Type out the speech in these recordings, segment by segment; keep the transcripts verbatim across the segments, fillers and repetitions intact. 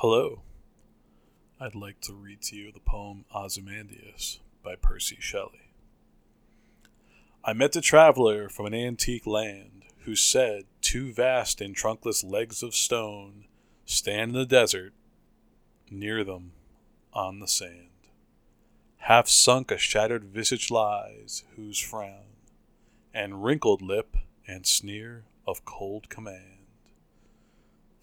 Hello. I'd like to read to you the poem Ozymandias by Percy Shelley. I met a traveler from an antique land who said two vast and trunkless legs of stone stand in the desert, near them on the sand. Half sunk a shattered visage lies whose frown and wrinkled lip and sneer of cold command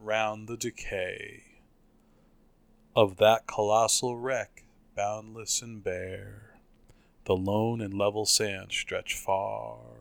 Round the decay of that colossal wreck, boundless and bare, the lone and level sands stretch far